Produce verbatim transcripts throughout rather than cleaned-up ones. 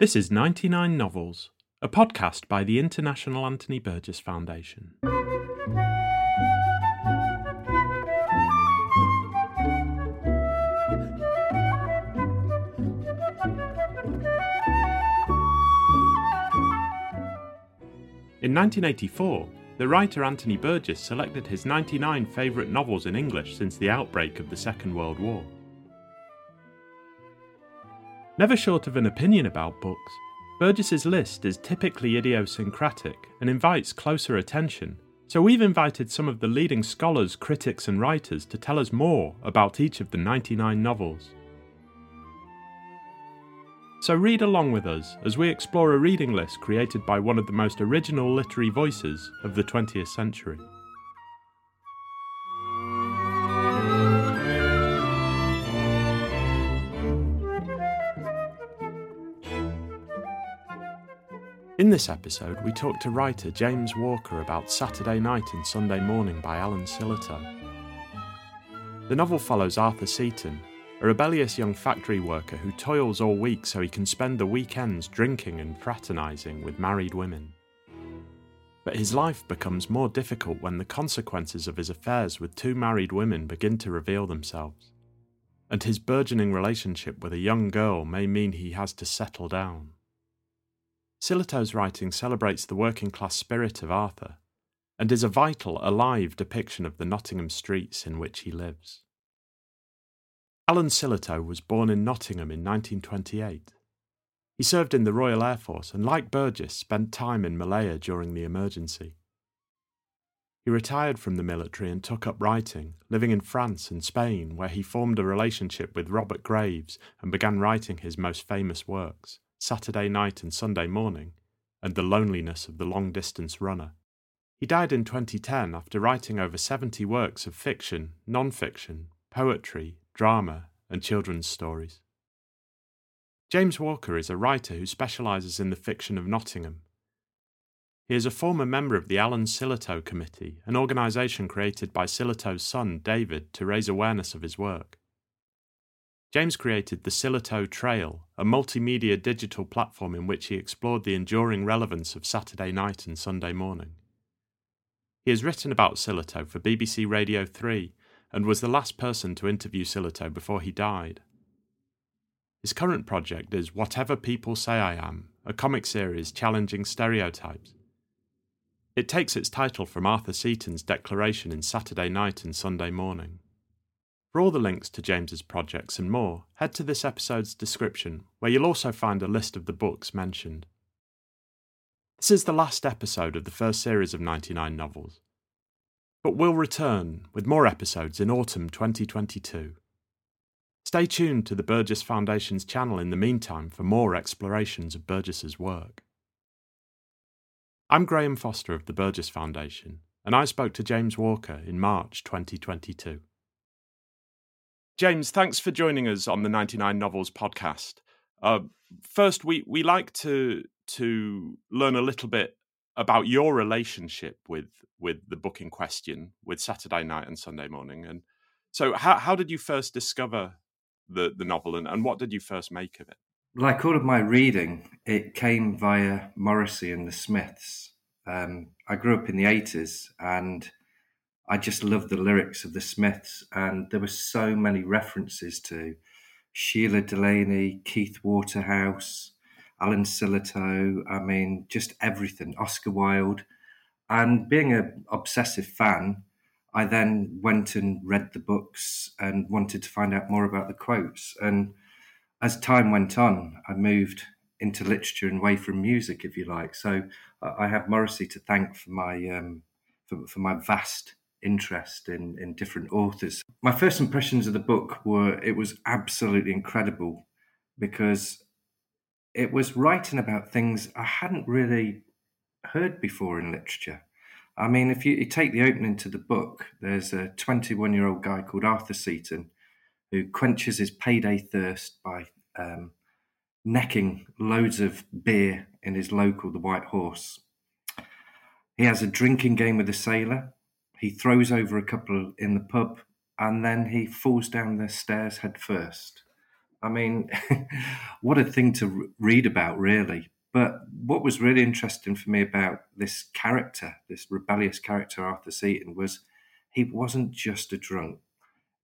This is ninety-nine Novels, a podcast by the International Anthony Burgess Foundation. In nineteen eighty-four, the writer Anthony Burgess selected his ninety-nine favourite novels in English since the outbreak of the Second World War. Never short of an opinion about books, Burgess's list is typically idiosyncratic and invites closer attention, so we've invited some of the leading scholars, critics and writers to tell us more about each of the ninety-nine novels. So read along with us as we explore a reading list created by one of the most original literary voices of the twentieth century. In this episode, we talk to writer James Walker about Saturday Night and Sunday Morning by Alan Sillitoe. The novel follows Arthur Seaton, a rebellious young factory worker who toils all week so he can spend the weekends drinking and fraternising with married women. But his life becomes more difficult when the consequences of his affairs with two married women begin to reveal themselves, and his burgeoning relationship with a young girl may mean he has to settle down. Sillitoe's writing celebrates the working-class spirit of Arthur and is a vital, alive depiction of the Nottingham streets in which he lives. Alan Sillitoe was born in Nottingham in nineteen twenty-eight. He served in the Royal Air Force and, like Burgess, spent time in Malaya during the emergency. He retired from the military and took up writing, living in France and Spain, where he formed a relationship with Robert Graves and began writing his most famous works, Saturday Night and Sunday Morning, and The Loneliness of the Long Distance Runner. He died in twenty ten after writing over seventy works of fiction, non-fiction, poetry, drama, and children's stories. James Walker is a writer who specialises in the fiction of Nottingham. He is a former member of the Alan Sillitoe Committee, an organisation created by Sillitoe's son, David, to raise awareness of his work. James created the Sillitoe Trail, a multimedia digital platform in which he explored the enduring relevance of Saturday Night and Sunday Morning. He has written about Sillitoe for B B C Radio three and was the last person to interview Sillitoe before he died. His current project is Whatever People Say I Am, a comic series challenging stereotypes. It takes its title from Arthur Seaton's declaration in Saturday Night and Sunday Morning. For all the links to James's projects and more, head to this episode's description, where you'll also find a list of the books mentioned. This is the last episode of the first series of ninety-nine novels, but we'll return with more episodes in autumn twenty twenty-two. Stay tuned to the Burgess Foundation's channel in the meantime for more explorations of Burgess's work. I'm Graham Foster of the Burgess Foundation, and I spoke to James Walker in March twenty twenty-two. James, thanks for joining us on the ninety-nine Novels podcast. Uh, first, we, we like to to learn a little bit about your relationship with with the book in question, with Saturday Night and Sunday Morning. And so how, how did you first discover the, the novel and, and what did you first make of it? Like all of my reading, it came via Morrissey and the Smiths. Um, I grew up in the eighties and I just loved the lyrics of the Smiths, and there were so many references to Shelagh Delaney, Keith Waterhouse, Alan Sillitoe, I mean, just everything, Oscar Wilde. And being an obsessive fan, I then went and read the books and wanted to find out more about the quotes. And as time went on, I moved into literature and away from music, if you like. So I have Morrissey to thank for my um, for, for my vast interest in, in different authors. My first impressions of the book were it was absolutely incredible because it was writing about things I hadn't really heard before in literature. I mean, if you, you take the opening to the book, there's a twenty-one-year-old guy called Arthur Seaton who quenches his payday thirst by um, necking loads of beer in his local, the White Horse. He has a drinking game with a sailor. He throws over a couple in the pub and then he falls down the stairs head first. I mean, what a thing to read about, really. But what was really interesting for me about this character, this rebellious character, Arthur Seaton, was he wasn't just a drunk.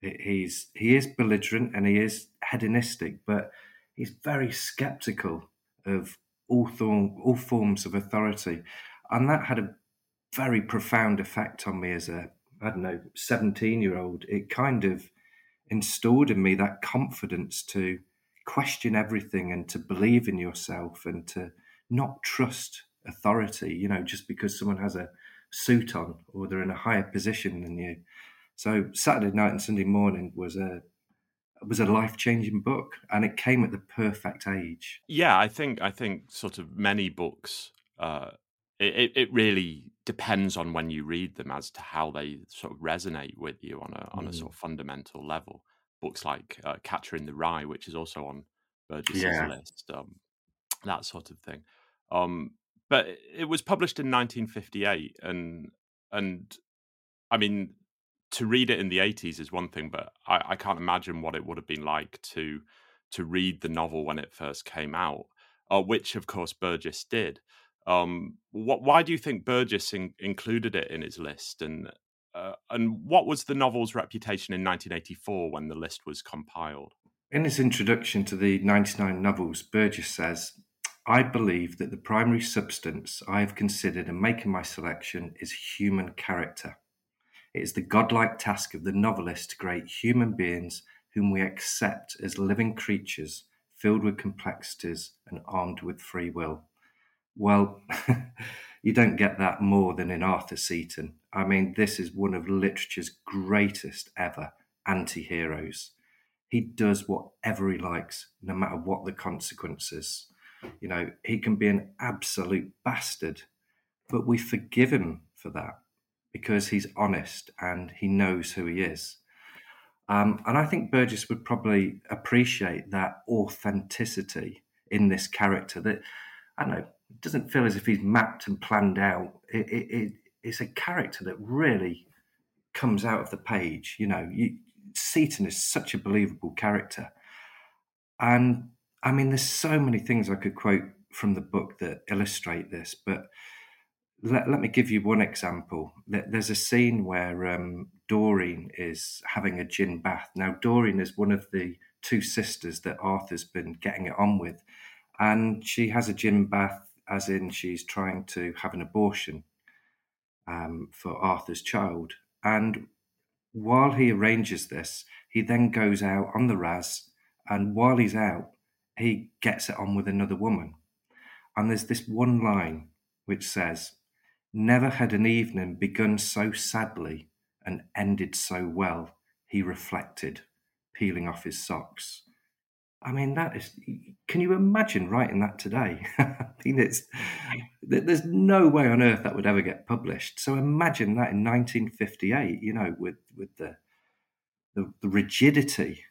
He's he is belligerent and he is hedonistic, but he's very sceptical of all form, all forms of authority, and that had a very profound effect on me as a I don't know seventeen-year-old. It kind of installed in me that confidence to question everything and to believe in yourself and to not trust authority. You know, just because someone has a suit on or they're in a higher position than you. So Saturday Night and Sunday Morning was a was a life-changing book, and it came at the perfect age. Yeah, I think I think sort of many books, uh, it, it really depends on when you read them as to how they sort of resonate with you on a on a sort of fundamental level. Books like uh, Catcher in the Rye, which is also on Burgess's yeah. list, um, that sort of thing. Um, but it was published in nineteen fifty-eight, and and I mean. To read it in the eighties is one thing, but I, I can't imagine what it would have been like to to read the novel when it first came out, uh, which, of course, Burgess did. Um, what, why do you think Burgess in, included it in his list? And uh, and what was the novel's reputation in nineteen eighty-four when the list was compiled? In his introduction to the ninety-nine novels, Burgess says, "I believe that the primary substance I have considered in making my selection is human character. It is the godlike task of the novelist to create human beings whom we accept as living creatures filled with complexities and armed with free will." Well, you don't get that more than in Arthur Seaton. I mean, this is one of literature's greatest ever anti-heroes. He does whatever he likes, no matter what the consequences. You know, he can be an absolute bastard, but we forgive him for that, because he's honest and he knows who he is. Um, and I think Burgess would probably appreciate that authenticity in this character that, I don't know, it doesn't feel as if he's mapped and planned out. It, it, it, it's a character that really comes out of the page. You know, you, Seaton is such a believable character. And, I mean, there's so many things I could quote from the book that illustrate this, but Let, let me give you one example. There's a scene where um, Doreen is having a gin bath. Now, Doreen is one of the two sisters that Arthur's been getting it on with, and she has a gin bath as in she's trying to have an abortion um, for Arthur's child. And while he arranges this, he then goes out on the Raz, and while he's out, he gets it on with another woman. And there's this one line which says, "Never had an evening begun so sadly and ended so well," he reflected, peeling off his socks. I mean, that is, can you imagine writing that today? I mean, it's, there's no way on earth that would ever get published. So imagine that in nineteen fifty-eight, you know, with, with the, the, the rigidity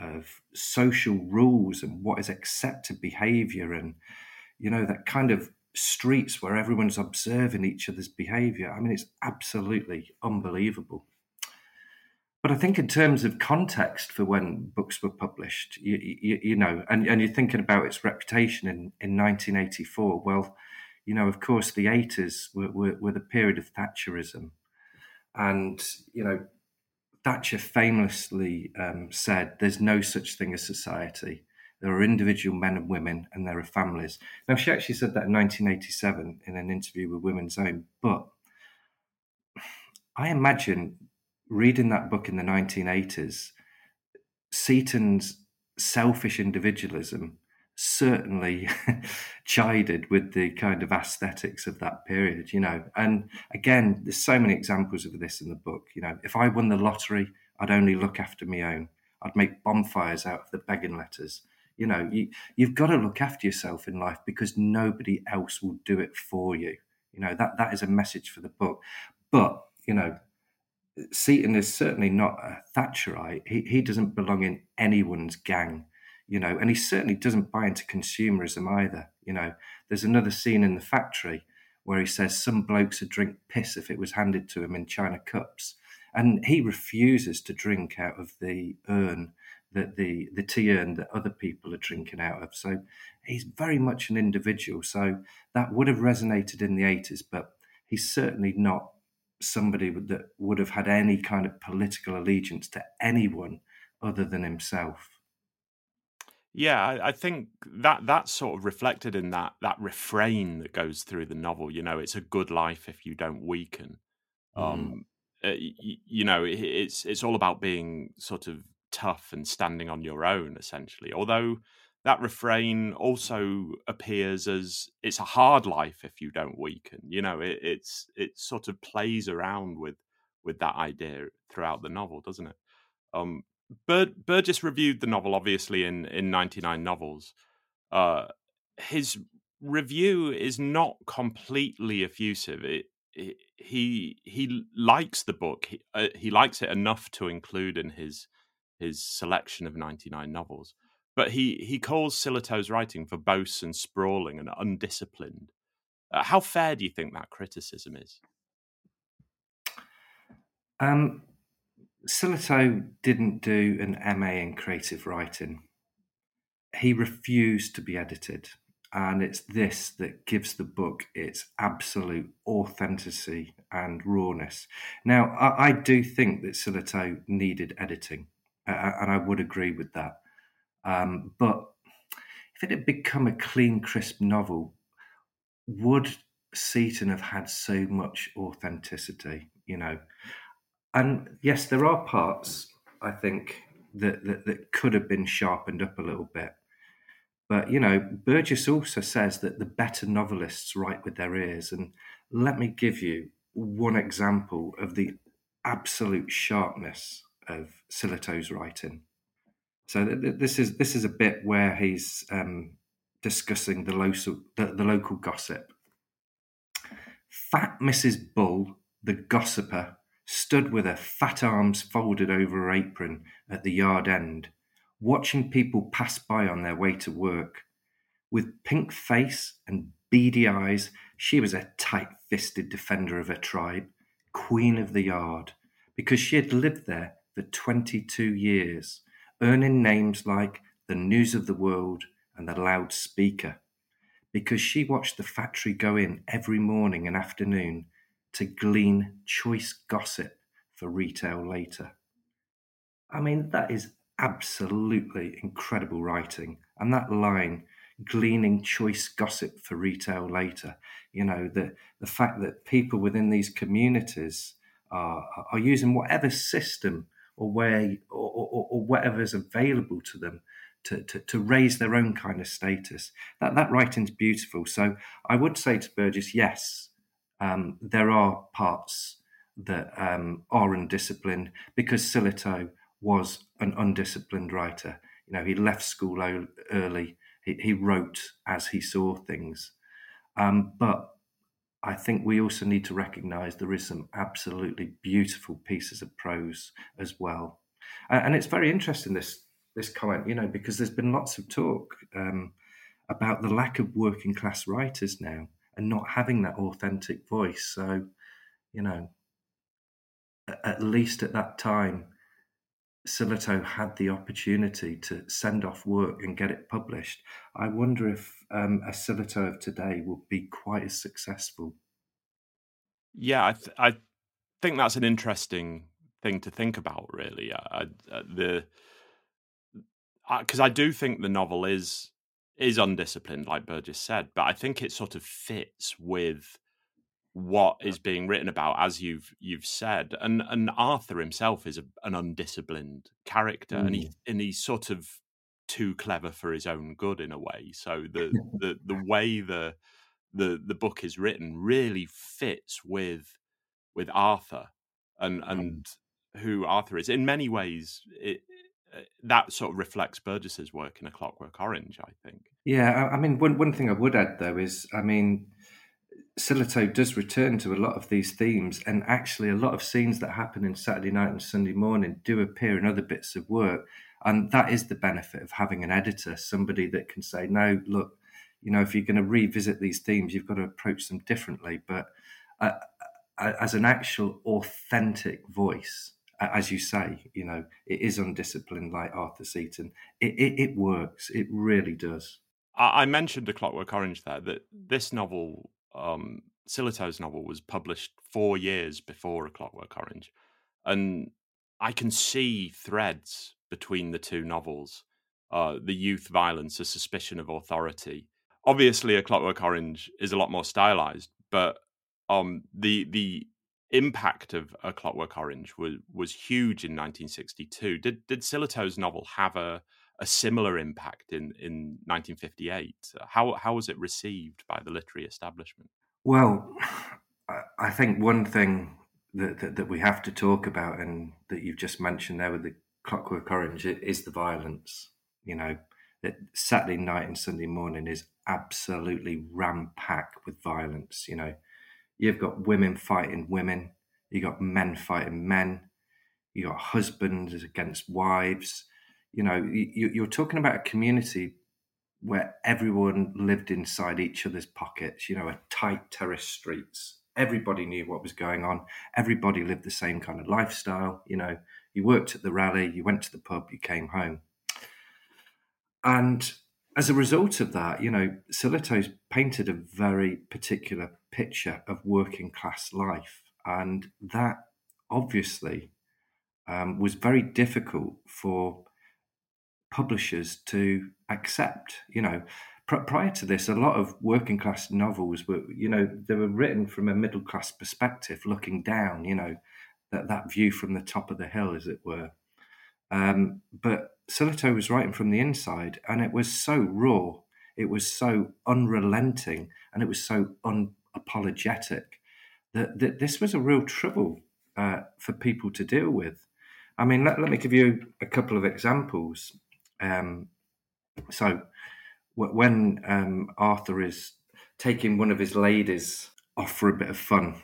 of social rules and what is accepted behaviour and, you know, that kind of streets where everyone's observing each other's behaviour. I mean, it's absolutely unbelievable. But I think in terms of context for when books were published, you, you, you know, and, and you're thinking about its reputation in, in nineteen eighty-four, well, you know, of course, the eighties were, were, were the period of Thatcherism. And, you know, Thatcher famously um, said, "There's no such thing as society. There are individual men and women, and there are families." Now, she actually said that in nineteen eighty-seven in an interview with Women's Own, but I imagine reading that book in the nineteen eighties, Seaton's selfish individualism certainly chided with the kind of aesthetics of that period, you know. And again, there's so many examples of this in the book. You know, "If I won the lottery, I'd only look after me own. I'd make bonfires out of the begging letters." You know, you, you've got to look after yourself in life because nobody else will do it for you. You know, that, that is a message for the book. But, you know, Seaton is certainly not a Thatcherite. He, he doesn't belong in anyone's gang, you know, and he certainly doesn't buy into consumerism either. You know, there's another scene in the factory where he says some blokes would drink piss if it was handed to him in china cups. And he refuses to drink out of the urn that the, the tea urn that other people are drinking out of. So he's very much an individual. So that would have resonated in the eighties, but he's certainly not somebody that would have had any kind of political allegiance to anyone other than himself. Yeah, I, I think that that's sort of reflected in that that refrain that goes through the novel. You know, it's a good life if you don't weaken. Mm. Um, uh, you, you know, it, it's it's all about being sort of tough and standing on your own, essentially. Although that refrain also appears as it's a hard life if you don't weaken. You know, it, it's it sort of plays around with with that idea throughout the novel, doesn't it? Um, Bur- Burgess reviewed the novel, obviously, in, in ninety-nine Novels. Uh, his review is not completely effusive. It, it, he he likes the book. He, uh, he likes it enough to include in his his selection of ninety-nine Novels. But he, he calls Sillitoe's writing verbose and sprawling and undisciplined. Uh, how fair do you think that criticism is? Um. Sillitoe didn't do an M A in creative writing. He refused to be edited. And it's this that gives the book its absolute authenticity and rawness. Now, I, I do think that Sillitoe needed editing, uh, and I would agree with that. Um, but if it had become a clean, crisp novel, would Seaton have had so much authenticity, you know? And yes, there are parts, I think, that, that that could have been sharpened up a little bit. But, you know, Burgess also says that the better novelists write with their ears. And let me give you one example of the absolute sharpness of Sillitoe's writing. So th- th- this is this is a bit where he's um, discussing the local, the, the local gossip. Fat Missus Bull, the gossiper, stood with her fat arms folded over her apron at the yard end, watching people pass by on their way to work. With pink face and beady eyes, she was a tight-fisted defender of her tribe, queen of the yard, because she had lived there for twenty-two years, earning names like the News of the World and the Loudspeaker, because she watched the factory go in every morning and afternoon to glean choice gossip for retail later. I mean, that is absolutely incredible writing. And that line, gleaning choice gossip for retail later, you know, the, the fact that people within these communities are, are using whatever system or way or, or, or whatever is available to them to, to, to raise their own kind of status. That, that writing's beautiful. So I would say to Burgess, yes, Um, there are parts that um, are undisciplined because Sillitoe was an undisciplined writer. You know, he left school o- early. He, he wrote as he saw things. Um, but I think we also need to recognise there is some absolutely beautiful pieces of prose as well. And, and it's very interesting, this this comment, you know, because there's been lots of talk um, about the lack of working class writers now, and not having that authentic voice. So, you know, at least at that time, Sillitoe had the opportunity to send off work and get it published. I wonder if um, a Sillitoe of today would be quite as successful. Yeah, I, th- I think that's an interesting thing to think about, really. I, I, the because I, I do think the novel is... is undisciplined, like Burgess said, but I think it sort of fits with what is being written about, as you've you've said. And and Arthur himself is a, an undisciplined character, mm. and he and he's sort of too clever for his own good in a way. So the the the way the the the book is written really fits with with Arthur and and who Arthur is in many ways. It, That sort of reflects Burgess's work in A Clockwork Orange, I think. Yeah, I mean, one one thing I would add, though, is, I mean, Sillitoe does return to a lot of these themes, and actually a lot of scenes that happen in Saturday Night and Sunday Morning do appear in other bits of work, and that is the benefit of having an editor, somebody that can say, no, look, you know, if you're going to revisit these themes, you've got to approach them differently, but uh, as an actual authentic voice, as you say, you know, it is undisciplined like Arthur Seaton. It, it, it works. It really does. I mentioned A Clockwork Orange there, that this novel, um, Sillitoe's novel, was published four years before A Clockwork Orange. And I can see threads between the two novels, uh, the youth violence, a suspicion of authority. Obviously, A Clockwork Orange is a lot more stylized, but um, the the impact of A Clockwork Orange was was huge in nineteen sixty-two. Did did Sillitoe's novel have a a similar impact in, in nineteen fifty-eight? How how was it received by the literary establishment? Well, I think one thing that, that, that we have to talk about, and that you've just mentioned there with The Clockwork Orange, is the violence. You know, that Saturday Night and Sunday Morning is absolutely ram-packed with violence. You know, you've got women fighting women, you've got men fighting men, you've got husbands against wives. You know, you, you're talking about a community where everyone lived inside each other's pockets, you know, a tight terrace streets. Everybody knew what was going on. Everybody lived the same kind of lifestyle. You know, you worked at the rally, you went to the pub, you came home. And as a result of that, you know, Sillitoe's painted a very particular picture of working class life. And that obviously um, was very difficult for publishers to accept. You know, pr- prior to this, a lot of working class novels were, you know, they were written from a middle class perspective, looking down, you know, that, that view from the top of the hill, as it were. Um, but Sillitoe was writing from the inside, and it was so raw, it was so unrelenting, and it was so unapologetic that, that this was a real trouble uh, for people to deal with. I mean, let, let me give you a couple of examples. Um, so w- when um, Arthur is taking one of his ladies off for a bit of fun,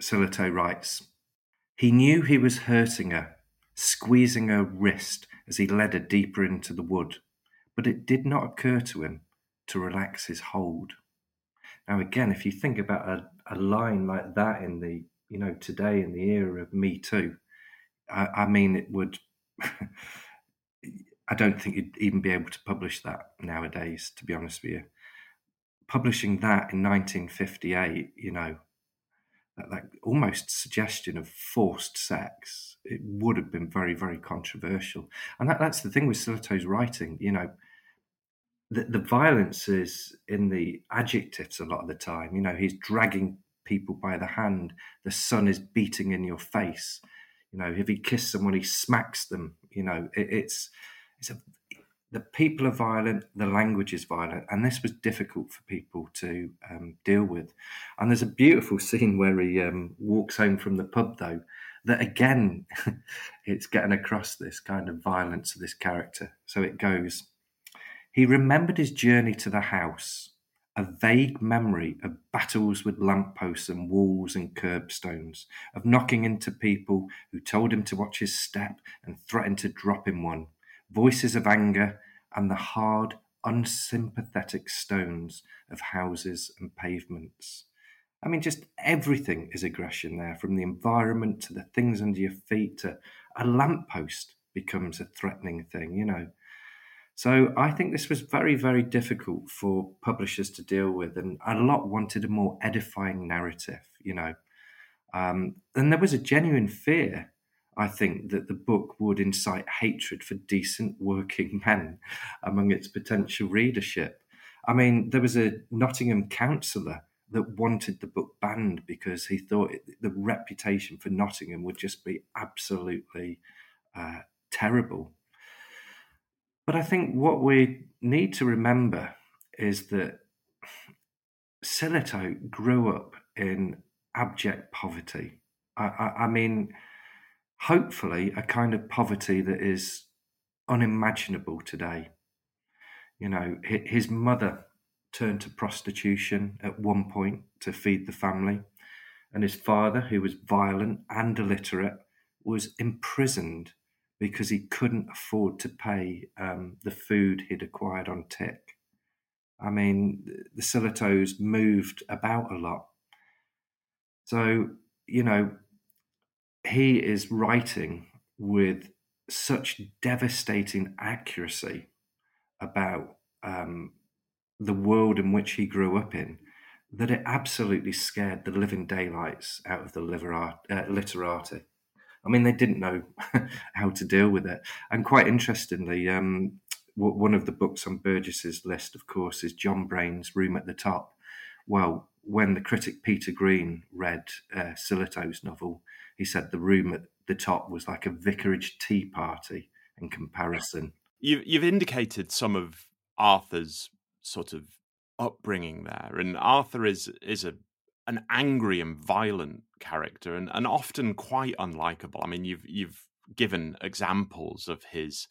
Sillitoe writes, "He knew he was hurting her, squeezing her wrist as he led her deeper into the wood, but it did not occur to him to relax his hold." Now, again, if you think about a, a line like that in the, you know, today in the era of Me Too, I, I mean, it would... I don't think you'd even be able to publish that nowadays, to be honest with you. Publishing that in nineteen fifty-eight, you know, that, that almost suggestion of forced sex, it would have been very, very controversial. And that, that's the thing with Sillitoe's writing, you know, the, the violence is in the adjectives a lot of the time. You know, he's dragging people by the hand, the sun is beating in your face. You know, if he kissed someone, he smacks them. You know, it, it's... It's a, the people are violent, the language is violent, and this was difficult for people to um, deal with. And there's a beautiful scene where he um, walks home from the pub, though, that again, it's getting across this kind of violence of this character. So it goes, "He remembered his journey to the house, a vague memory of battles with lampposts and walls and curbstones, of knocking into people who told him to watch his step and threatened to drop him one. Voices of anger and the hard, unsympathetic stones of houses and pavements." I mean, just everything is aggression there, from the environment to the things under your feet to a lamppost becomes a threatening thing, you know. So I think this was very, very difficult for publishers to deal with, and a lot wanted a more edifying narrative, you know. Um, and there was a genuine fear, I think, that the book would incite hatred for decent working men among its potential readership. I mean, there was a Nottingham councillor that wanted the book banned because he thought it, the reputation for Nottingham would just be absolutely uh, terrible. But I think what we need to remember is that Sillitoe grew up in abject poverty. I, I, I mean... hopefully a kind of poverty that is unimaginable today. You know, his mother turned to prostitution at one point to feed the family, and his father, who was violent and illiterate, was imprisoned because he couldn't afford to pay um, the food he'd acquired on tick. I mean, the Sillitoes moved about a lot. So, you know, he is writing with such devastating accuracy about um, the world in which he grew up in that it absolutely scared the living daylights out of the literat- uh, literati. I mean, they didn't know how to deal with it. And quite interestingly, um, w- one of the books on Burgess's list, of course, is John Brayne's Room at the Top. Well, when the critic Peter Green read uh, Sillitoe's novel, he said the room at the top was like a vicarage tea party in comparison. You've, you've indicated some of Arthur's sort of upbringing there, and Arthur is is a an angry and violent character, and, and often quite unlikable. I mean, you've you've given examples of his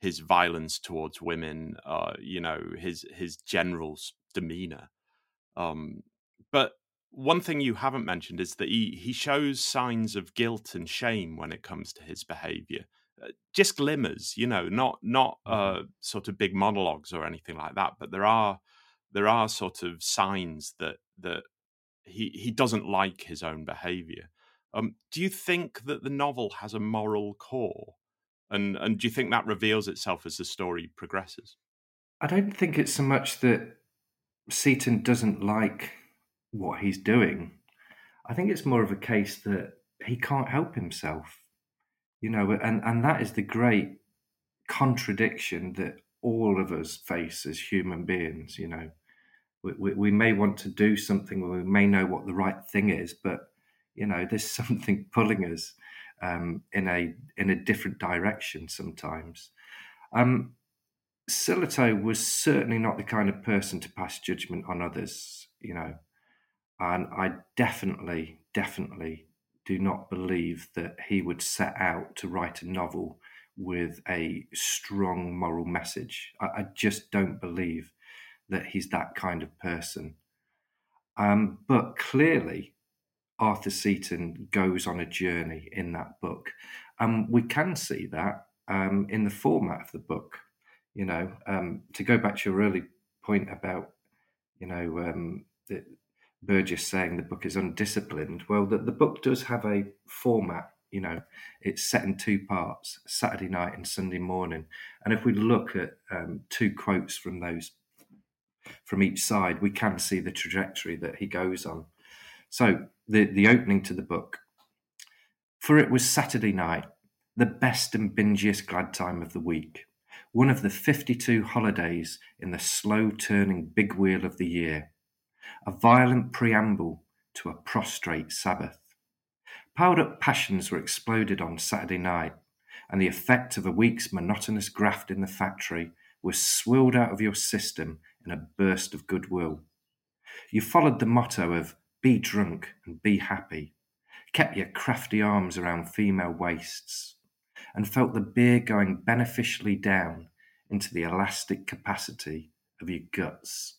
his violence towards women, uh, you know, his his general demeanor. Um, but one thing you haven't mentioned is that he, he shows signs of guilt and shame when it comes to his behaviour. Uh, just glimmers, you know, not not uh, sort of big monologues or anything like that. But there are there are sort of signs that that he he doesn't like his own behaviour. Um, do you think that the novel has a moral core, and and do you think that reveals itself as the story progresses? I don't think it's so much that Seaton doesn't like what he's doing. I think it's more of a case that he can't help himself, you know, and, and that is the great contradiction that all of us face as human beings, you know. We, we, we may want to do something, or we may know what the right thing is, but, you know, there's something pulling us um, in a in a different direction sometimes. Um Sillitoe was certainly not the kind of person to pass judgment on others, you know, and I definitely, definitely do not believe that he would set out to write a novel with a strong moral message. I, I just don't believe that he's that kind of person. Um, but clearly, Arthur Seaton goes on a journey in that book, and um, we can see that um, in the format of the book. You know, um, to go back to your early point about, you know, um, the, Burgess saying the book is undisciplined. Well, the, the book does have a format, you know. It's set in two parts, Saturday Night and Sunday Morning. And if we look at um, two quotes from those, from each side, we can see the trajectory that he goes on. So the, the opening to the book, "For it was Saturday night, the best and bingiest glad time of the week. One of the fifty-two holidays in the slow-turning big wheel of the year, a violent preamble to a prostrate Sabbath. Piled-up passions were exploded on Saturday night, and the effect of a week's monotonous graft in the factory was swilled out of your system in a burst of goodwill. You followed the motto of be drunk and be happy, kept your crafty arms around female waists, and felt the beer going beneficially down into the elastic capacity of your guts."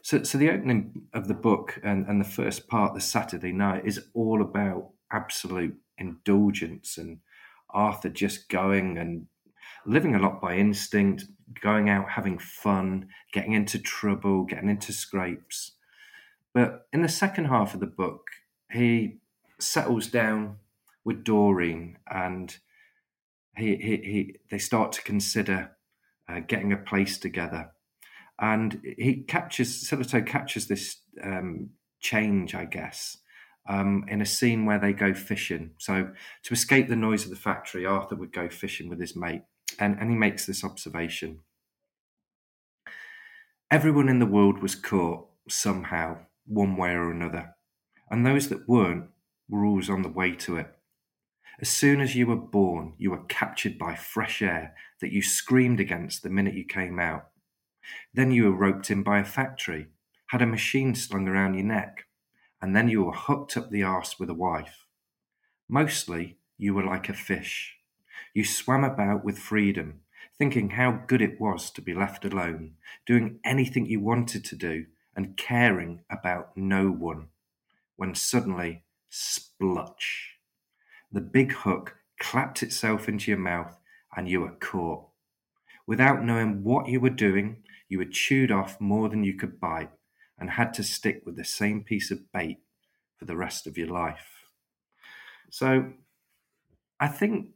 So, so the opening of the book and, and the first part, the Saturday night, is all about absolute indulgence and Arthur just going and living a lot by instinct, going out, having fun, getting into trouble, getting into scrapes. But in the second half of the book, he settles down with Doreen and He, he, he, they start to consider uh, getting a place together, and he captures Sillitoe captures this um, change, I guess, um, in a scene where they go fishing. So to escape the noise of the factory, Arthur would go fishing with his mate, and, and he makes this observation: "Everyone in the world was caught somehow, one way or another, and those that weren't were always on the way to it. As soon as you were born, you were captured by fresh air that you screamed against the minute you came out. Then you were roped in by a factory, had a machine slung around your neck, and then you were hooked up the arse with a wife. Mostly, you were like a fish. You swam about with freedom, thinking how good it was to be left alone, doing anything you wanted to do, and caring about no one. When suddenly, splutch. The big hook clapped itself into your mouth and you were caught. Without knowing what you were doing, you were chewed off more than you could bite and had to stick with the same piece of bait for the rest of your life." So I think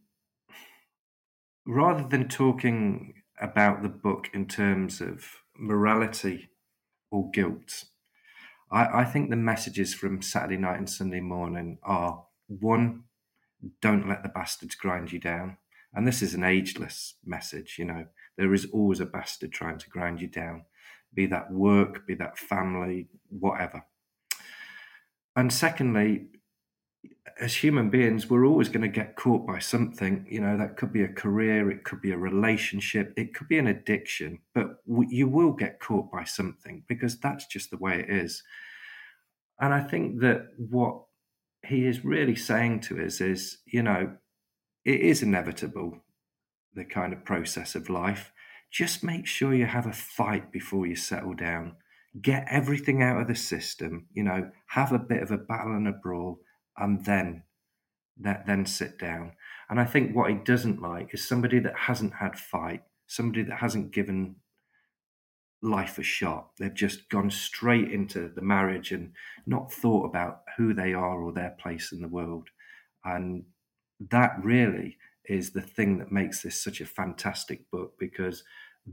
rather than talking about the book in terms of morality or guilt, I, I think the messages from Saturday Night and Sunday Morning are, one, don't let the bastards grind you down. And this is an ageless message, you know. There is always a bastard trying to grind you down, be that work, be that family, whatever. And secondly, as human beings, we're always going to get caught by something, you know, that could be a career, it could be a relationship, it could be an addiction, but w- you will get caught by something because that's just the way it is. And I think that what he is really saying to us is, you know, it is inevitable, the kind of process of life. Just make sure you have a fight before you settle down. Get everything out of the system, you know, have a bit of a battle and a brawl, and then that then sit down. And I think what he doesn't like is somebody that hasn't had fight, somebody that hasn't given life a shot. They've just gone straight into the marriage and not thought about who they are or their place in the world. And that really is the thing that makes this such a fantastic book, because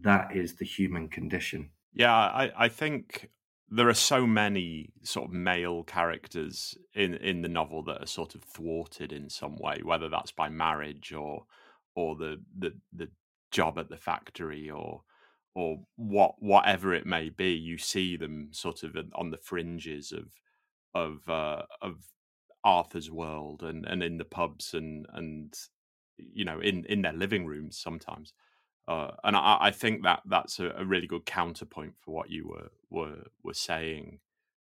that is the human condition. Yeah, I, I think there are so many sort of male characters in, in the novel that are sort of thwarted in some way, whether that's by marriage or or the the, the job at the factory or or what whatever it may be. You see them sort of on the fringes of of uh, of Arthur's world and, and in the pubs and and you know in, in their living rooms sometimes. Uh, and I, I think that that's a, a really good counterpoint for what you were, were were saying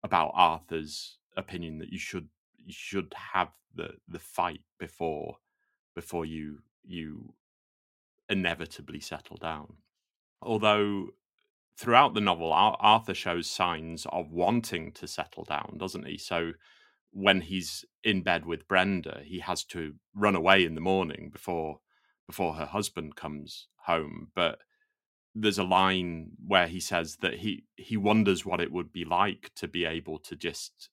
about Arthur's opinion that you should you should have the, the fight before before you you inevitably settle down. Although throughout the novel, Arthur shows signs of wanting to settle down, doesn't he? So when he's in bed with Brenda, he has to run away in the morning before before her husband comes home. But there's a line where he says that he he wonders what it would be like to be able to just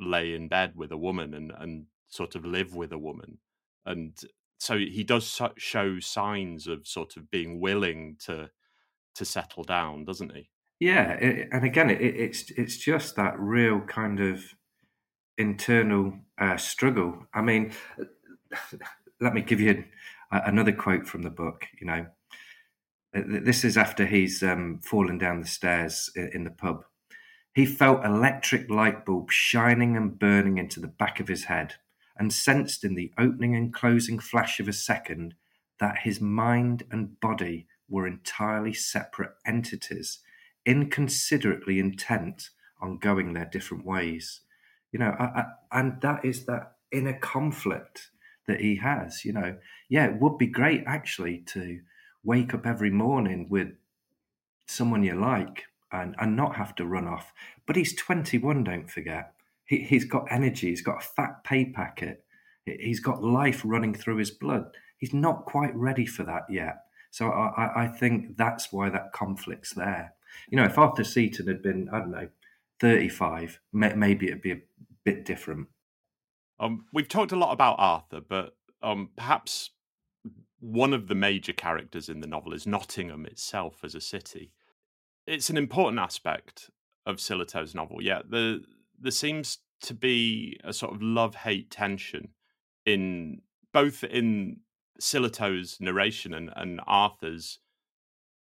lay in bed with a woman and, and sort of live with a woman. And so he does show signs of sort of being willing to to settle down, doesn't he? Yeah, it, and again, it, it's it's just that real kind of internal uh, struggle. I mean, let me give you another quote from the book, you know. This is after he's um, fallen down the stairs in the pub. He felt electric light bulbs shining and burning into the back of his head and sensed in the opening and closing flash of a second that his mind and body were entirely separate entities, inconsiderately intent on going their different ways. You know, I, I, and that is that inner conflict that he has, you know. Yeah, it would be great actually to wake up every morning with someone you like and, and not have to run off. But he's twenty-one, don't forget. He, he's got energy. He's got a fat pay packet. He's got life running through his blood. He's not quite ready for that yet. So I, I think that's why that conflict's there. You know, if Arthur Seaton had been, I don't know, thirty-five, may, maybe it'd be a bit different. Um, we've talked a lot about Arthur, but um, perhaps one of the major characters in the novel is Nottingham itself as a city. It's an important aspect of Sillitoe's novel, yet the, there seems to be a sort of love-hate tension in both in Sillitoe's narration and, and Arthur's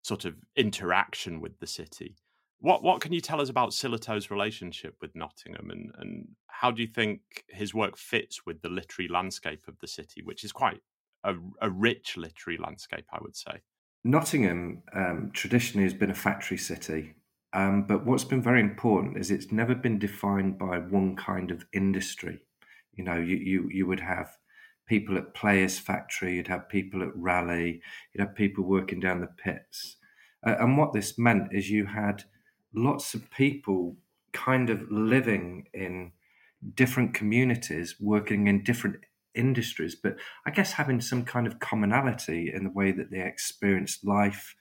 sort of interaction with the city. What what can you tell us about Sillitoe's relationship with Nottingham, and, and how do you think his work fits with the literary landscape of the city, which is quite a, a rich literary landscape, I would say? Nottingham um, traditionally has been a factory city, um, but what's been very important is it's never been defined by one kind of industry. You know, you you, you would have people at Players Factory, you'd have people at Raleigh, you'd have people working down the pits. Uh, and what this meant is you had lots of people kind of living in different communities, working in different industries, but I guess having some kind of commonality in the way that they experienced life,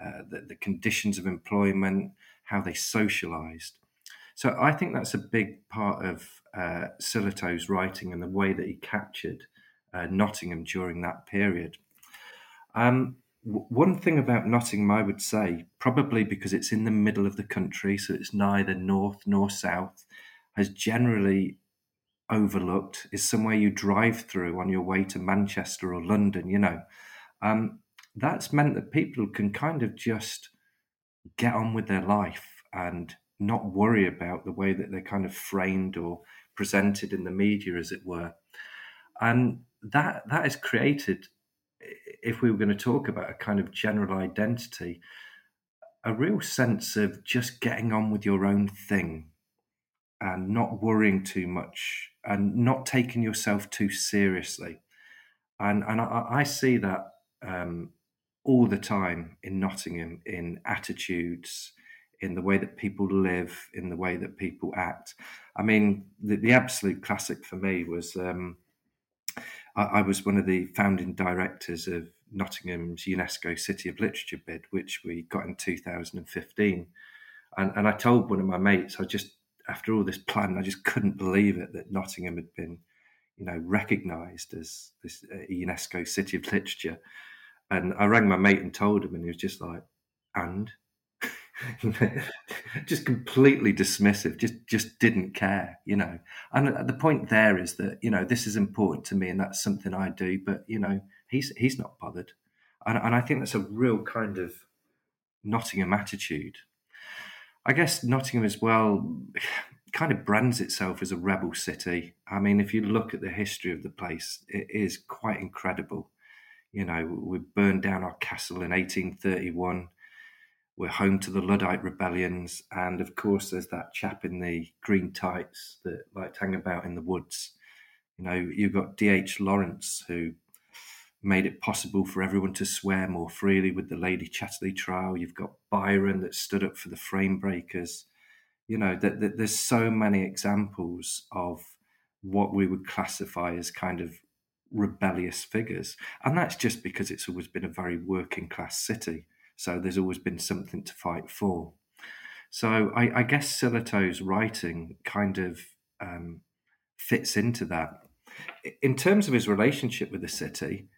uh, the, the conditions of employment, how they socialised. So I think that's a big part of uh, Sillitoe's writing and the way that he captured uh, Nottingham during that period. Um, w- one thing about Nottingham, I would say, probably because it's in the middle of the country, so it's neither north nor south, has generally overlooked, is somewhere you drive through on your way to Manchester or London, you know. Um, that's meant that people can kind of just get on with their life and not worry about the way that they're kind of framed or presented in the media, as it were. And that that has created, if we were going to talk about a kind of general identity, a real sense of just getting on with your own thing and not worrying too much and not taking yourself too seriously. And and I, I see that um, all the time in Nottingham, in attitudes, in the way that people live, in the way that people act. I mean, the, the absolute classic for me was um, I, I was one of the founding directors of Nottingham's UNESCO City of Literature bid, which we got in two thousand fifteen. And, and I told one of my mates, I just, after all this planning, I just couldn't believe it that Nottingham had been, you know, recognised as this UNESCO City of Literature. And I rang my mate and told him, and he was just like, and? Just completely dismissive, just just didn't care, you know. And the point there is that, you know, this is important to me and that's something I do, but, you know, he's he's not bothered. And, and I think that's a real kind of Nottingham attitude. I guess Nottingham as well kind of brands itself as a rebel city. I mean, if you look at the history of the place, it is quite incredible. You know, we burned down our castle in eighteen thirty-one. We're home to the Luddite rebellions. And of course, there's that chap in the green tights that liked to hang about in the woods. You know, you've got D H Lawrence, who made it possible for everyone to swear more freely with the Lady Chatterley trial. You've got Byron that stood up for the frame breakers. You know, that th- there's so many examples of what we would classify as kind of rebellious figures. And that's just because it's always been a very working class city. So there's always been something to fight for. So I, I guess Sillitoe's writing kind of um, fits into that. In terms of his relationship with the city,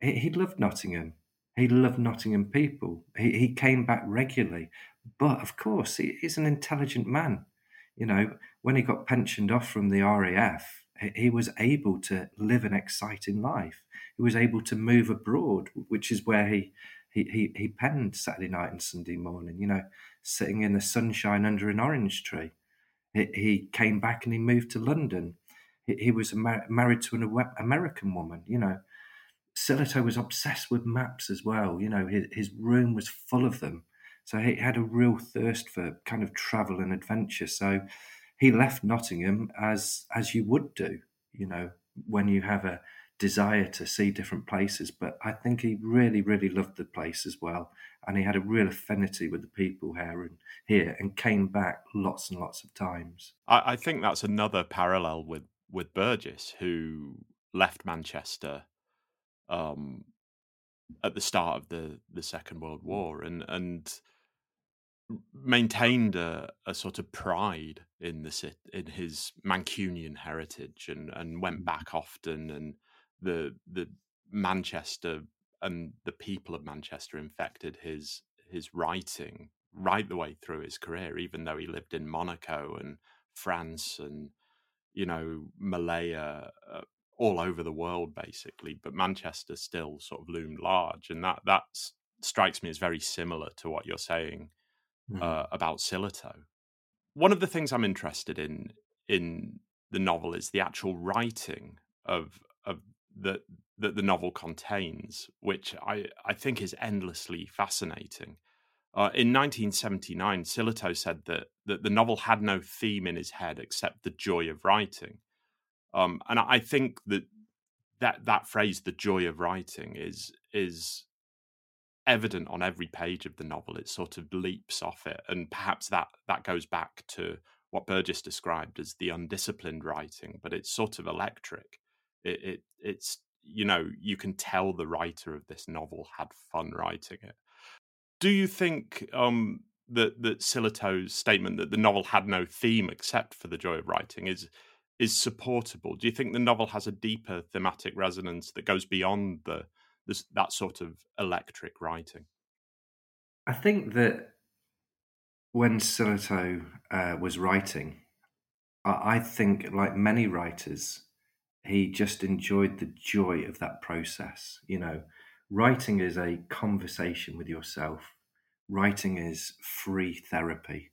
he, he loved Nottingham. He loved Nottingham people. He, he came back regularly. But, of course, he, he's an intelligent man. You know, when he got pensioned off from the R A F, he was able to live an exciting life. He was able to move abroad, which is where he... He, he he penned Saturday Night and Sunday Morning, you know, sitting in the sunshine under an orange tree. He, he came back and he moved to London. He, he was mar- married to an American woman, you know. Sillitoe was obsessed with maps as well, you know. His, his room was full of them. So he had a real thirst for kind of travel and adventure. So he left Nottingham as as you would do, you know, when you have a desire to see different places, but I think he really, really loved the place as well, and he had a real affinity with the people here and here, and came back lots and lots of times. I, I think that's another parallel with with Burgess, who left Manchester um, at the start of the the Second World War, and and maintained a, a sort of pride in the in his Mancunian heritage, and and went back often and. The the Manchester and the people of Manchester infected his his writing right the way through his career, even though he lived in Monaco and France and, you know, Malaya, uh, all over the world basically. But Manchester still sort of loomed large, and that that strikes me as very similar to what you're saying mm. uh, about Sillitoe. One of the things I'm interested in in the novel is the actual writing of of that that the novel contains, which I, I think is endlessly fascinating. Uh, in nineteen seventy-nine, Sillitoe said that, that the novel had no theme in his head except the joy of writing. Um, and I think that, that that phrase, the joy of writing, is is evident on every page of the novel. It sort of leaps off it. And perhaps that that goes back to what Burgess described as the undisciplined writing, but it's sort of electric. It, it it's, you know, you can tell the writer of this novel had fun writing it. Do you think um, that that Sillitoe's statement that the novel had no theme except for the joy of writing is is supportable? Do you think the novel has a deeper thematic resonance that goes beyond the this, that sort of electric writing? I think that when Sillitoe uh, was writing, I, I think, like many writers, he just enjoyed the joy of that process. You know, writing is a conversation with yourself. Writing is free therapy.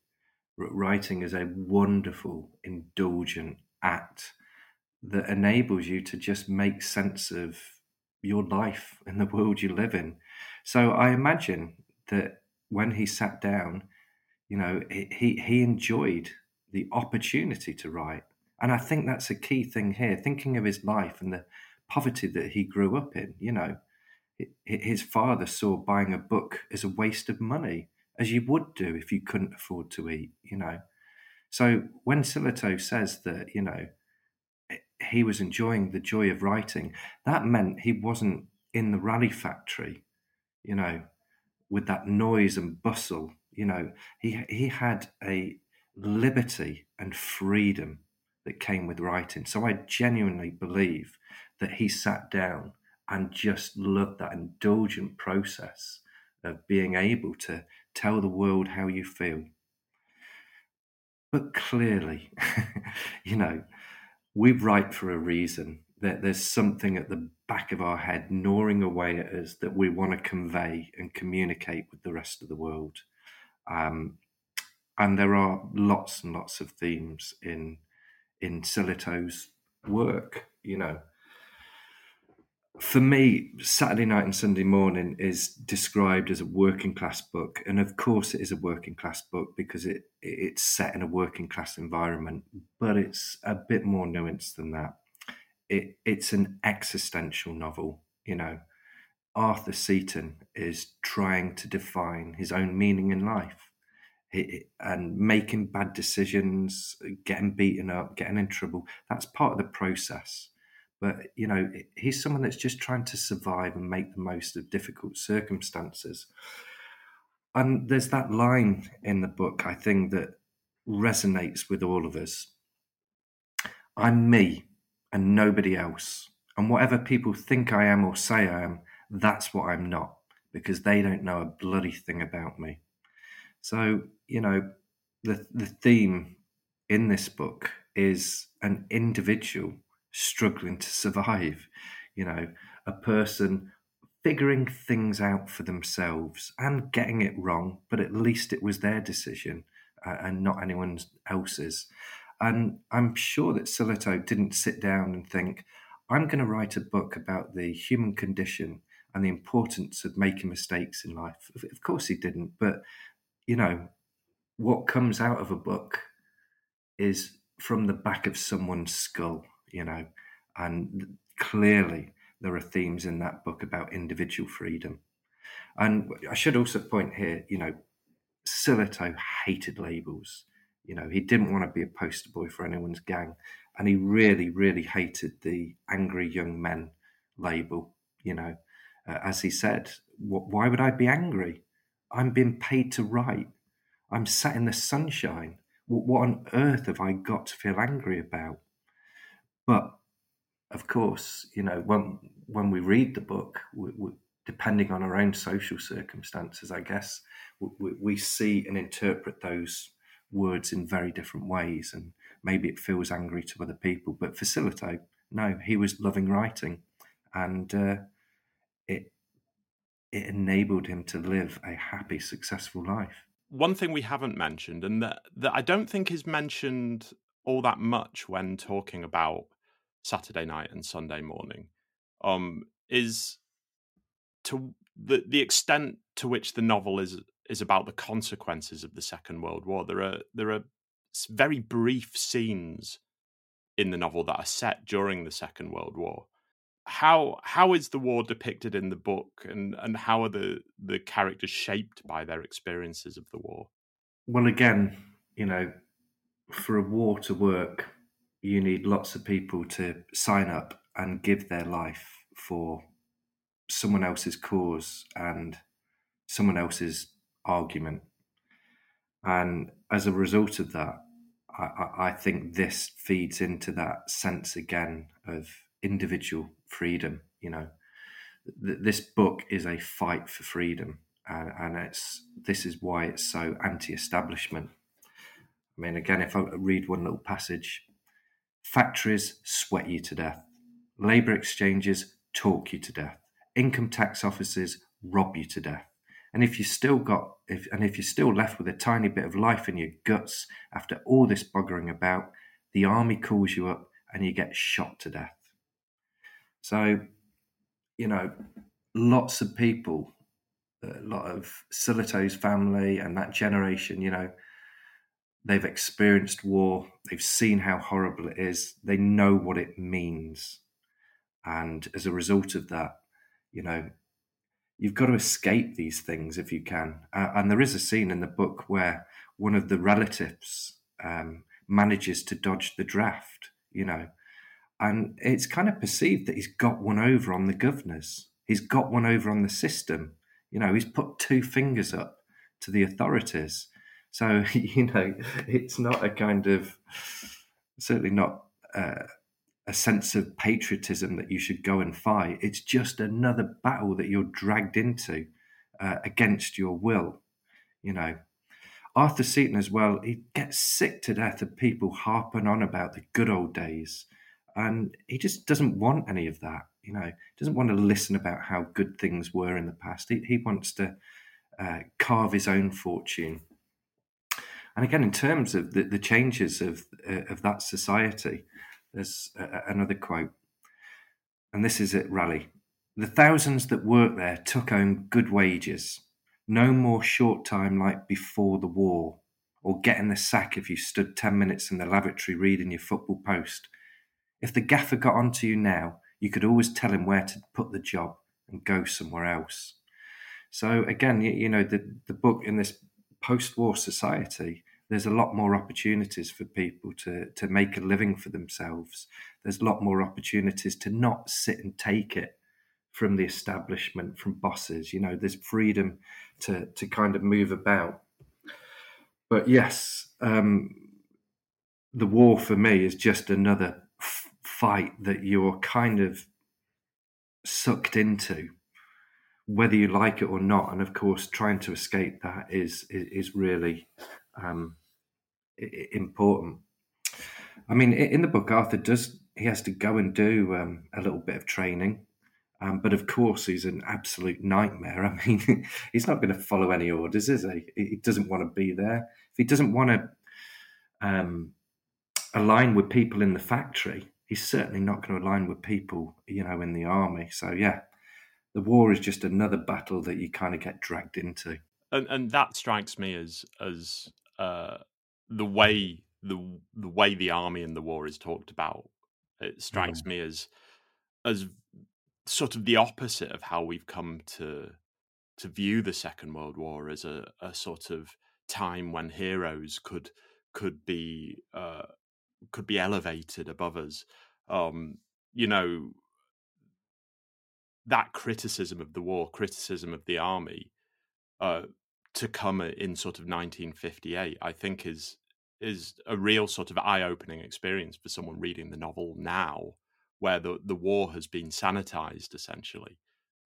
Writing is a wonderful, indulgent act that enables you to just make sense of your life and the world you live in. So I imagine that when he sat down, you know, he, he enjoyed the opportunity to write. And I think that's a key thing here, thinking of his life and the poverty that he grew up in. You know, his father saw buying a book as a waste of money, as you would do if you couldn't afford to eat, you know. So when Sillitoe says that, you know, he was enjoying the joy of writing, that meant he wasn't in the rally factory, you know, with that noise and bustle. You know, he he had a liberty and freedom that came with writing. So I genuinely believe that he sat down and just loved that indulgent process of being able to tell the world how you feel. But clearly, you know, we write for a reason. That there's something at the back of our head gnawing away at us that we want to convey and communicate with the rest of the world. Um, and there are lots and lots of themes in in Sillitoe's work, you know. For me, Saturday Night and Sunday Morning is described as a working class book. And of course it is a working class book because it it's set in a working class environment, but it's a bit more nuanced than that. It It's an existential novel, you know. Arthur Seaton is trying to define his own meaning in life and making bad decisions, getting beaten up, getting in trouble. That's part of the process. But, you know, he's someone that's just trying to survive and make the most of difficult circumstances. And there's that line in the book, I think, that resonates with all of us. I'm me and nobody else. And whatever people think I am or say I am, that's what I'm not, because they don't know a bloody thing about me. So, you know, the the theme in this book is an individual struggling to survive, you know, a person figuring things out for themselves and getting it wrong, but at least it was their decision uh, and not anyone else's. And I'm sure that Sillitoe didn't sit down and think, I'm going to write a book about the human condition and the importance of making mistakes in life. Of course he didn't, but, you know, what comes out of a book is from the back of someone's skull, you know, and clearly there are themes in that book about individual freedom. And I should also point here, you know, Sillitoe hated labels. You know, he didn't want to be a poster boy for anyone's gang. And he really, really hated the angry young men label, you know. Uh, as he said, why would I be angry? I'm being paid to write. I'm sat in the sunshine. What, what on earth have I got to feel angry about? But, of course, you know, when when we read the book, we, we, depending on our own social circumstances, I guess, we, we see and interpret those words in very different ways, and maybe it feels angry to other people. But for Sillitoe, no, he was loving writing, and uh, it it enabled him to live a happy, successful life. One thing we haven't mentioned, and that, that I don't think is mentioned all that much when talking about Saturday Night and Sunday Morning, um, is to the the extent to which the novel is is about the consequences of the Second World War. There are there are very brief scenes in the novel that are set during the Second World War. How how is the war depicted in the book, and, and how are the, the characters shaped by their experiences of the war? Well, again, you know, for a war to work, you need lots of people to sign up and give their life for someone else's cause and someone else's argument. And as a result of that, I, I think this feeds into that sense again of individual freedom, you know, th- this book is a fight for freedom, and, and it's this is why it's so anti-establishment. I mean, again, if I read one little passage, factories sweat you to death. Labour exchanges talk you to death. Income tax offices rob you to death. And if you still got, if and if you're still left with a tiny bit of life in your guts after all this buggering about, the army calls you up and you get shot to death. So, you know, lots of people, a lot of Sillitoe's family and that generation, you know, they've experienced war. They've seen how horrible it is. They know what it means. And as a result of that, you know, you've got to escape these things if you can. Uh, and there is a scene in the book where one of the relatives um, manages to dodge the draft, you know, and it's kind of perceived that he's got one over on the governors. He's got one over on the system. You know, he's put two fingers up to the authorities. So, you know, it's not a kind of, certainly not uh, a sense of patriotism that you should go and fight. It's just another battle that you're dragged into uh, against your will, you know. Arthur Seaton as well, he gets sick to death of people harping on about the good old days. And he just doesn't want any of that, you know. He doesn't want to listen about how good things were in the past. He, he wants to uh, carve his own fortune. And again, in terms of the, the changes of uh, of that society, there's a, another quote, and this is at Raleigh. The thousands that worked there took home good wages. No more short time like before the war, or getting the sack if you stood ten minutes in the lavatory reading your football post. If the gaffer got onto you now, you could always tell him where to put the job and go somewhere else. So again, you, you know, the, the book in this post-war society, there's a lot more opportunities for people to, to make a living for themselves. There's a lot more opportunities to not sit and take it from the establishment, from bosses. You know, there's freedom to, to kind of move about. But yes, um, the war for me is just another f- fight that you're kind of sucked into, whether you like it or not. And of course, trying to escape that is is, is really um, important. I mean, in the book, Arthur does, he has to go and do um, a little bit of training. Um, but of course, he's an absolute nightmare. I mean, he's not going to follow any orders, is he? He doesn't want to be there. If he doesn't want to um, align with people in the factory, he's certainly not going to align with people, you know, in the army. So, yeah. The war is just another battle that you kind of get dragged into, and and that strikes me as as uh, the way the the way the army and the war is talked about. It strikes mm. me as as sort of the opposite of how we've come to to view the Second World War as a, a sort of time when heroes could could be uh, could be elevated above us. Um, you know. That criticism of the war, criticism of the army, uh, to come in sort of nineteen fifty-eight, I think is is a real sort of eye-opening experience for someone reading the novel now, where the, the war has been sanitized essentially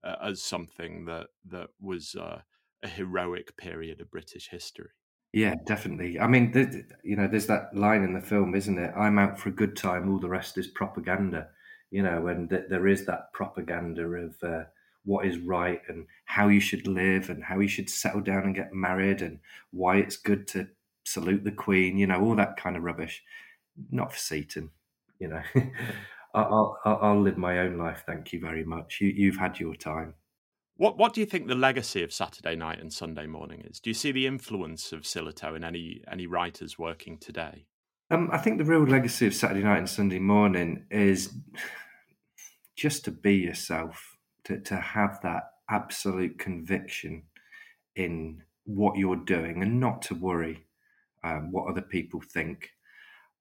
uh, as something that that was uh, a heroic period of British history. Yeah, definitely. I mean, th- you know, there's that line in the film, isn't it? I'm out for a good time. All the rest is propaganda. You know, and th- there is that propaganda of uh, what is right and how you should live and how you should settle down and get married and why it's good to salute the Queen, you know, all that kind of rubbish. Not for Seaton, you know. I'll, I'll, I'll live my own life, thank you very much. You, you've had your time. What What do you think the legacy of Saturday Night and Sunday Morning is? Do you see the influence of Sillitoe in any, any writers working today? Um, I think the real legacy of Saturday Night and Sunday Morning is just to be yourself, to, to have that absolute conviction in what you're doing and not to worry um, what other people think.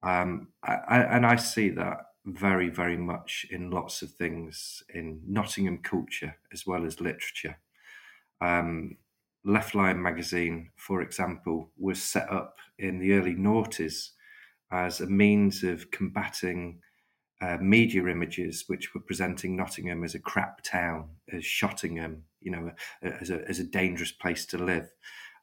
Um, I, I, and I see that very, very much in lots of things in Nottingham culture as well as literature. Um, Left Lion magazine, for example, was set up in the early noughties as a means of combating uh, media images which were presenting Nottingham as a crap town, as Shottingham, you know, as a as a dangerous place to live.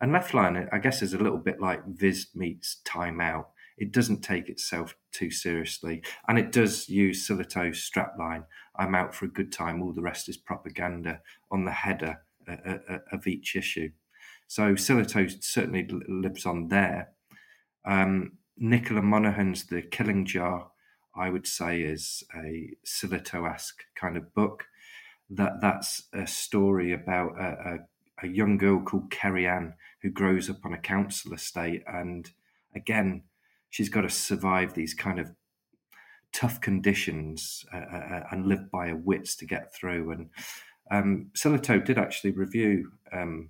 And Left Lion, I guess, is a little bit like Viz meets Time Out. It doesn't take itself too seriously. And it does use Sillitoe's strapline, I'm out for a good time, all the rest is propaganda, on the header uh, uh, of each issue. So Sillitoe certainly lives on there. Um, Nicola Monaghan's The Killing Jar, I would say, is a Sillitoe-esque kind of book. That That's a story about a, a a young girl called Kerry Ann who grows up on a council estate. And again, she's got to survive these kind of tough conditions uh, uh, and live by her wits to get through. And um, Sillitoe did actually review um,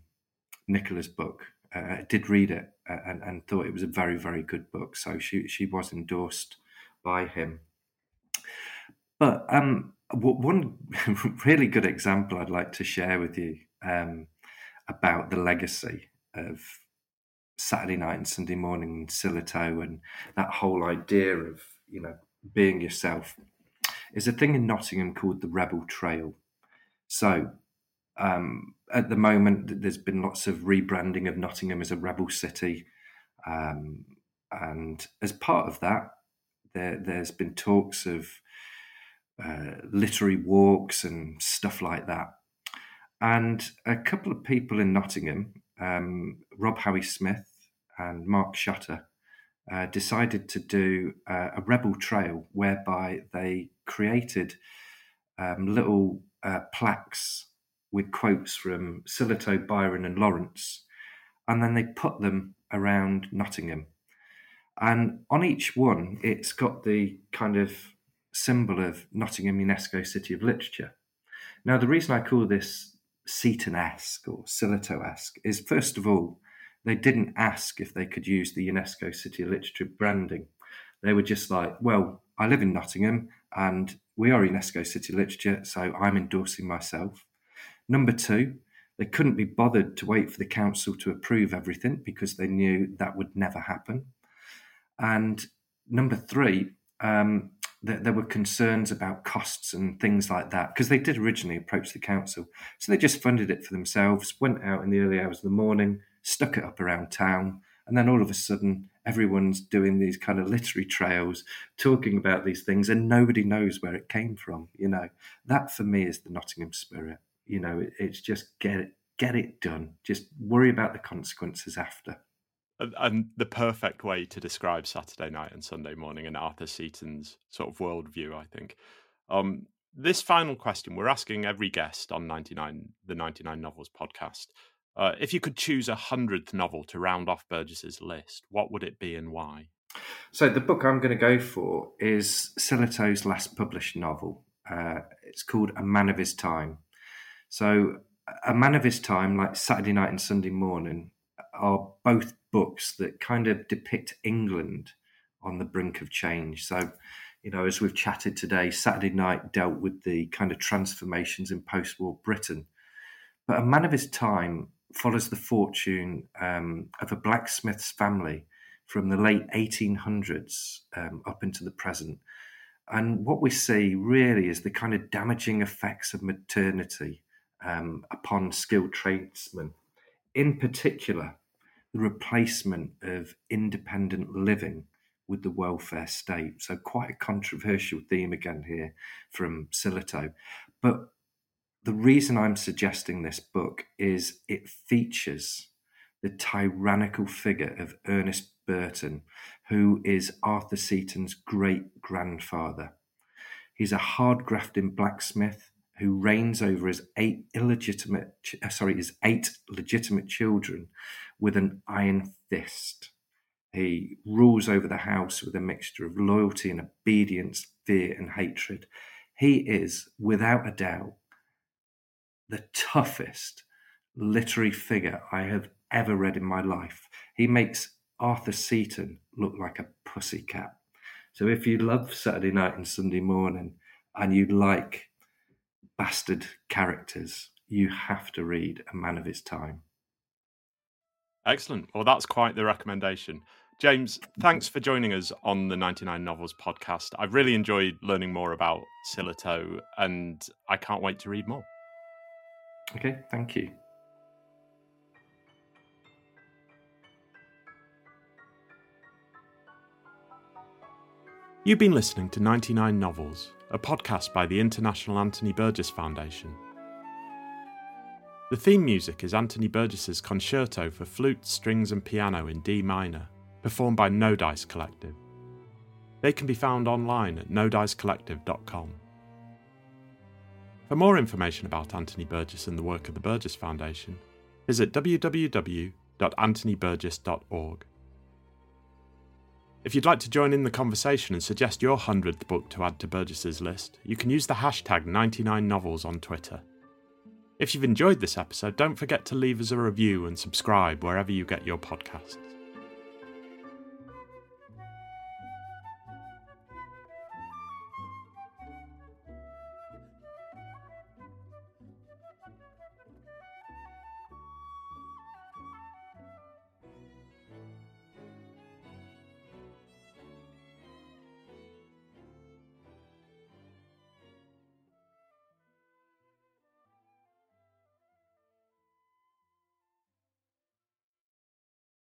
Nicola's book, uh, did read it uh, and, and thought it was a very, very good book. So she, she was endorsed by him. But um, one really good example I'd like to share with you um, about the legacy of Saturday Night and Sunday Morning and Sillitoe, and that whole idea of, you know, being yourself, is a thing in Nottingham called the Rebel Trail. So um, at the moment, there's been lots of rebranding of Nottingham as a rebel city. Um, and as part of that, there, there's been talks of uh, literary walks and stuff like that. And a couple of people in Nottingham, um, Rob Howie-Smith and Mark Shutter, uh, decided to do uh, a rebel trail whereby they created um, little uh, plaques with quotes from Sillitoe, Byron and Lawrence, and then they put them around Nottingham. And on each one, it's got the kind of symbol of Nottingham, UNESCO City of Literature. Now, the reason I call this Seaton-esque or Sillitoe-esque is, first of all, they didn't ask if they could use the UNESCO City of Literature branding. They were just like, well, I live in Nottingham and we are UNESCO City of Literature, so I'm endorsing myself. Number two, they couldn't be bothered to wait for the council to approve everything because they knew that would never happen. And number three, um, there were concerns about costs and things like that, because they did originally approach the council. So they just funded it for themselves, went out in the early hours of the morning, stuck it up around town, and then all of a sudden everyone's doing these kind of literary trails, talking about these things, and nobody knows where it came from. You know, that for me is the Nottingham spirit. You know, it's just get it, get it done. Just worry about the consequences after. And the perfect way to describe Saturday Night and Sunday Morning and Arthur Seaton's sort of worldview, I think. Um, this final question, we're asking every guest on ninety-nine, the ninety-nine Novels podcast, uh, if you could choose a hundredth novel to round off Burgess's list, what would it be and why? So the book I'm going to go for is Sillitoe's last published novel. Uh, it's called A Man of His Time. So A Man of His Time, like Saturday Night and Sunday Morning, are both books that kind of depict England on the brink of change. So, you know, as we've chatted today, Saturday Night dealt with the kind of transformations in post-war Britain. But A Man of His Time follows the fortune um, of a blacksmith's family from the late eighteen hundreds um, up into the present. And what we see really is the kind of damaging effects of modernity um, upon skilled tradesmen. In particular, the replacement of independent living with the welfare state. So quite a controversial theme again here from Sillitoe. But the reason I'm suggesting this book is it features the tyrannical figure of Ernest Burton, who is Arthur Seaton's great-grandfather. He's a hard-grafting blacksmith who reigns over his eight illegitimate, sorry, his eight legitimate children with an iron fist. He rules over the house with a mixture of loyalty and obedience, fear and hatred. He is, without a doubt, the toughest literary figure I have ever read in my life. He makes Arthur Seaton look like a pussycat. So if you love Saturday Night and Sunday Morning and you like bastard characters, you have to read A Man of His Time. Excellent. Well, that's quite the recommendation. James, thanks for joining us on the ninety-nine Novels podcast. I've really enjoyed learning more about Sillitoe, and I can't wait to read more. Okay, thank you. You've been listening to ninety-nine Novels, a podcast by the International Anthony Burgess Foundation. The theme music is Anthony Burgess's Concerto for Flute, Strings and Piano in D minor, performed by No Dice Collective. They can be found online at no dice collective dot com. For more information about Anthony Burgess and the work of the Burgess Foundation, visit w w w dot anthony burgess dot org. If you'd like to join in the conversation and suggest your hundredth book to add to Burgess's list, you can use the hashtag ninety-nine novels on Twitter. If you've enjoyed this episode, don't forget to leave us a review and subscribe wherever you get your podcasts.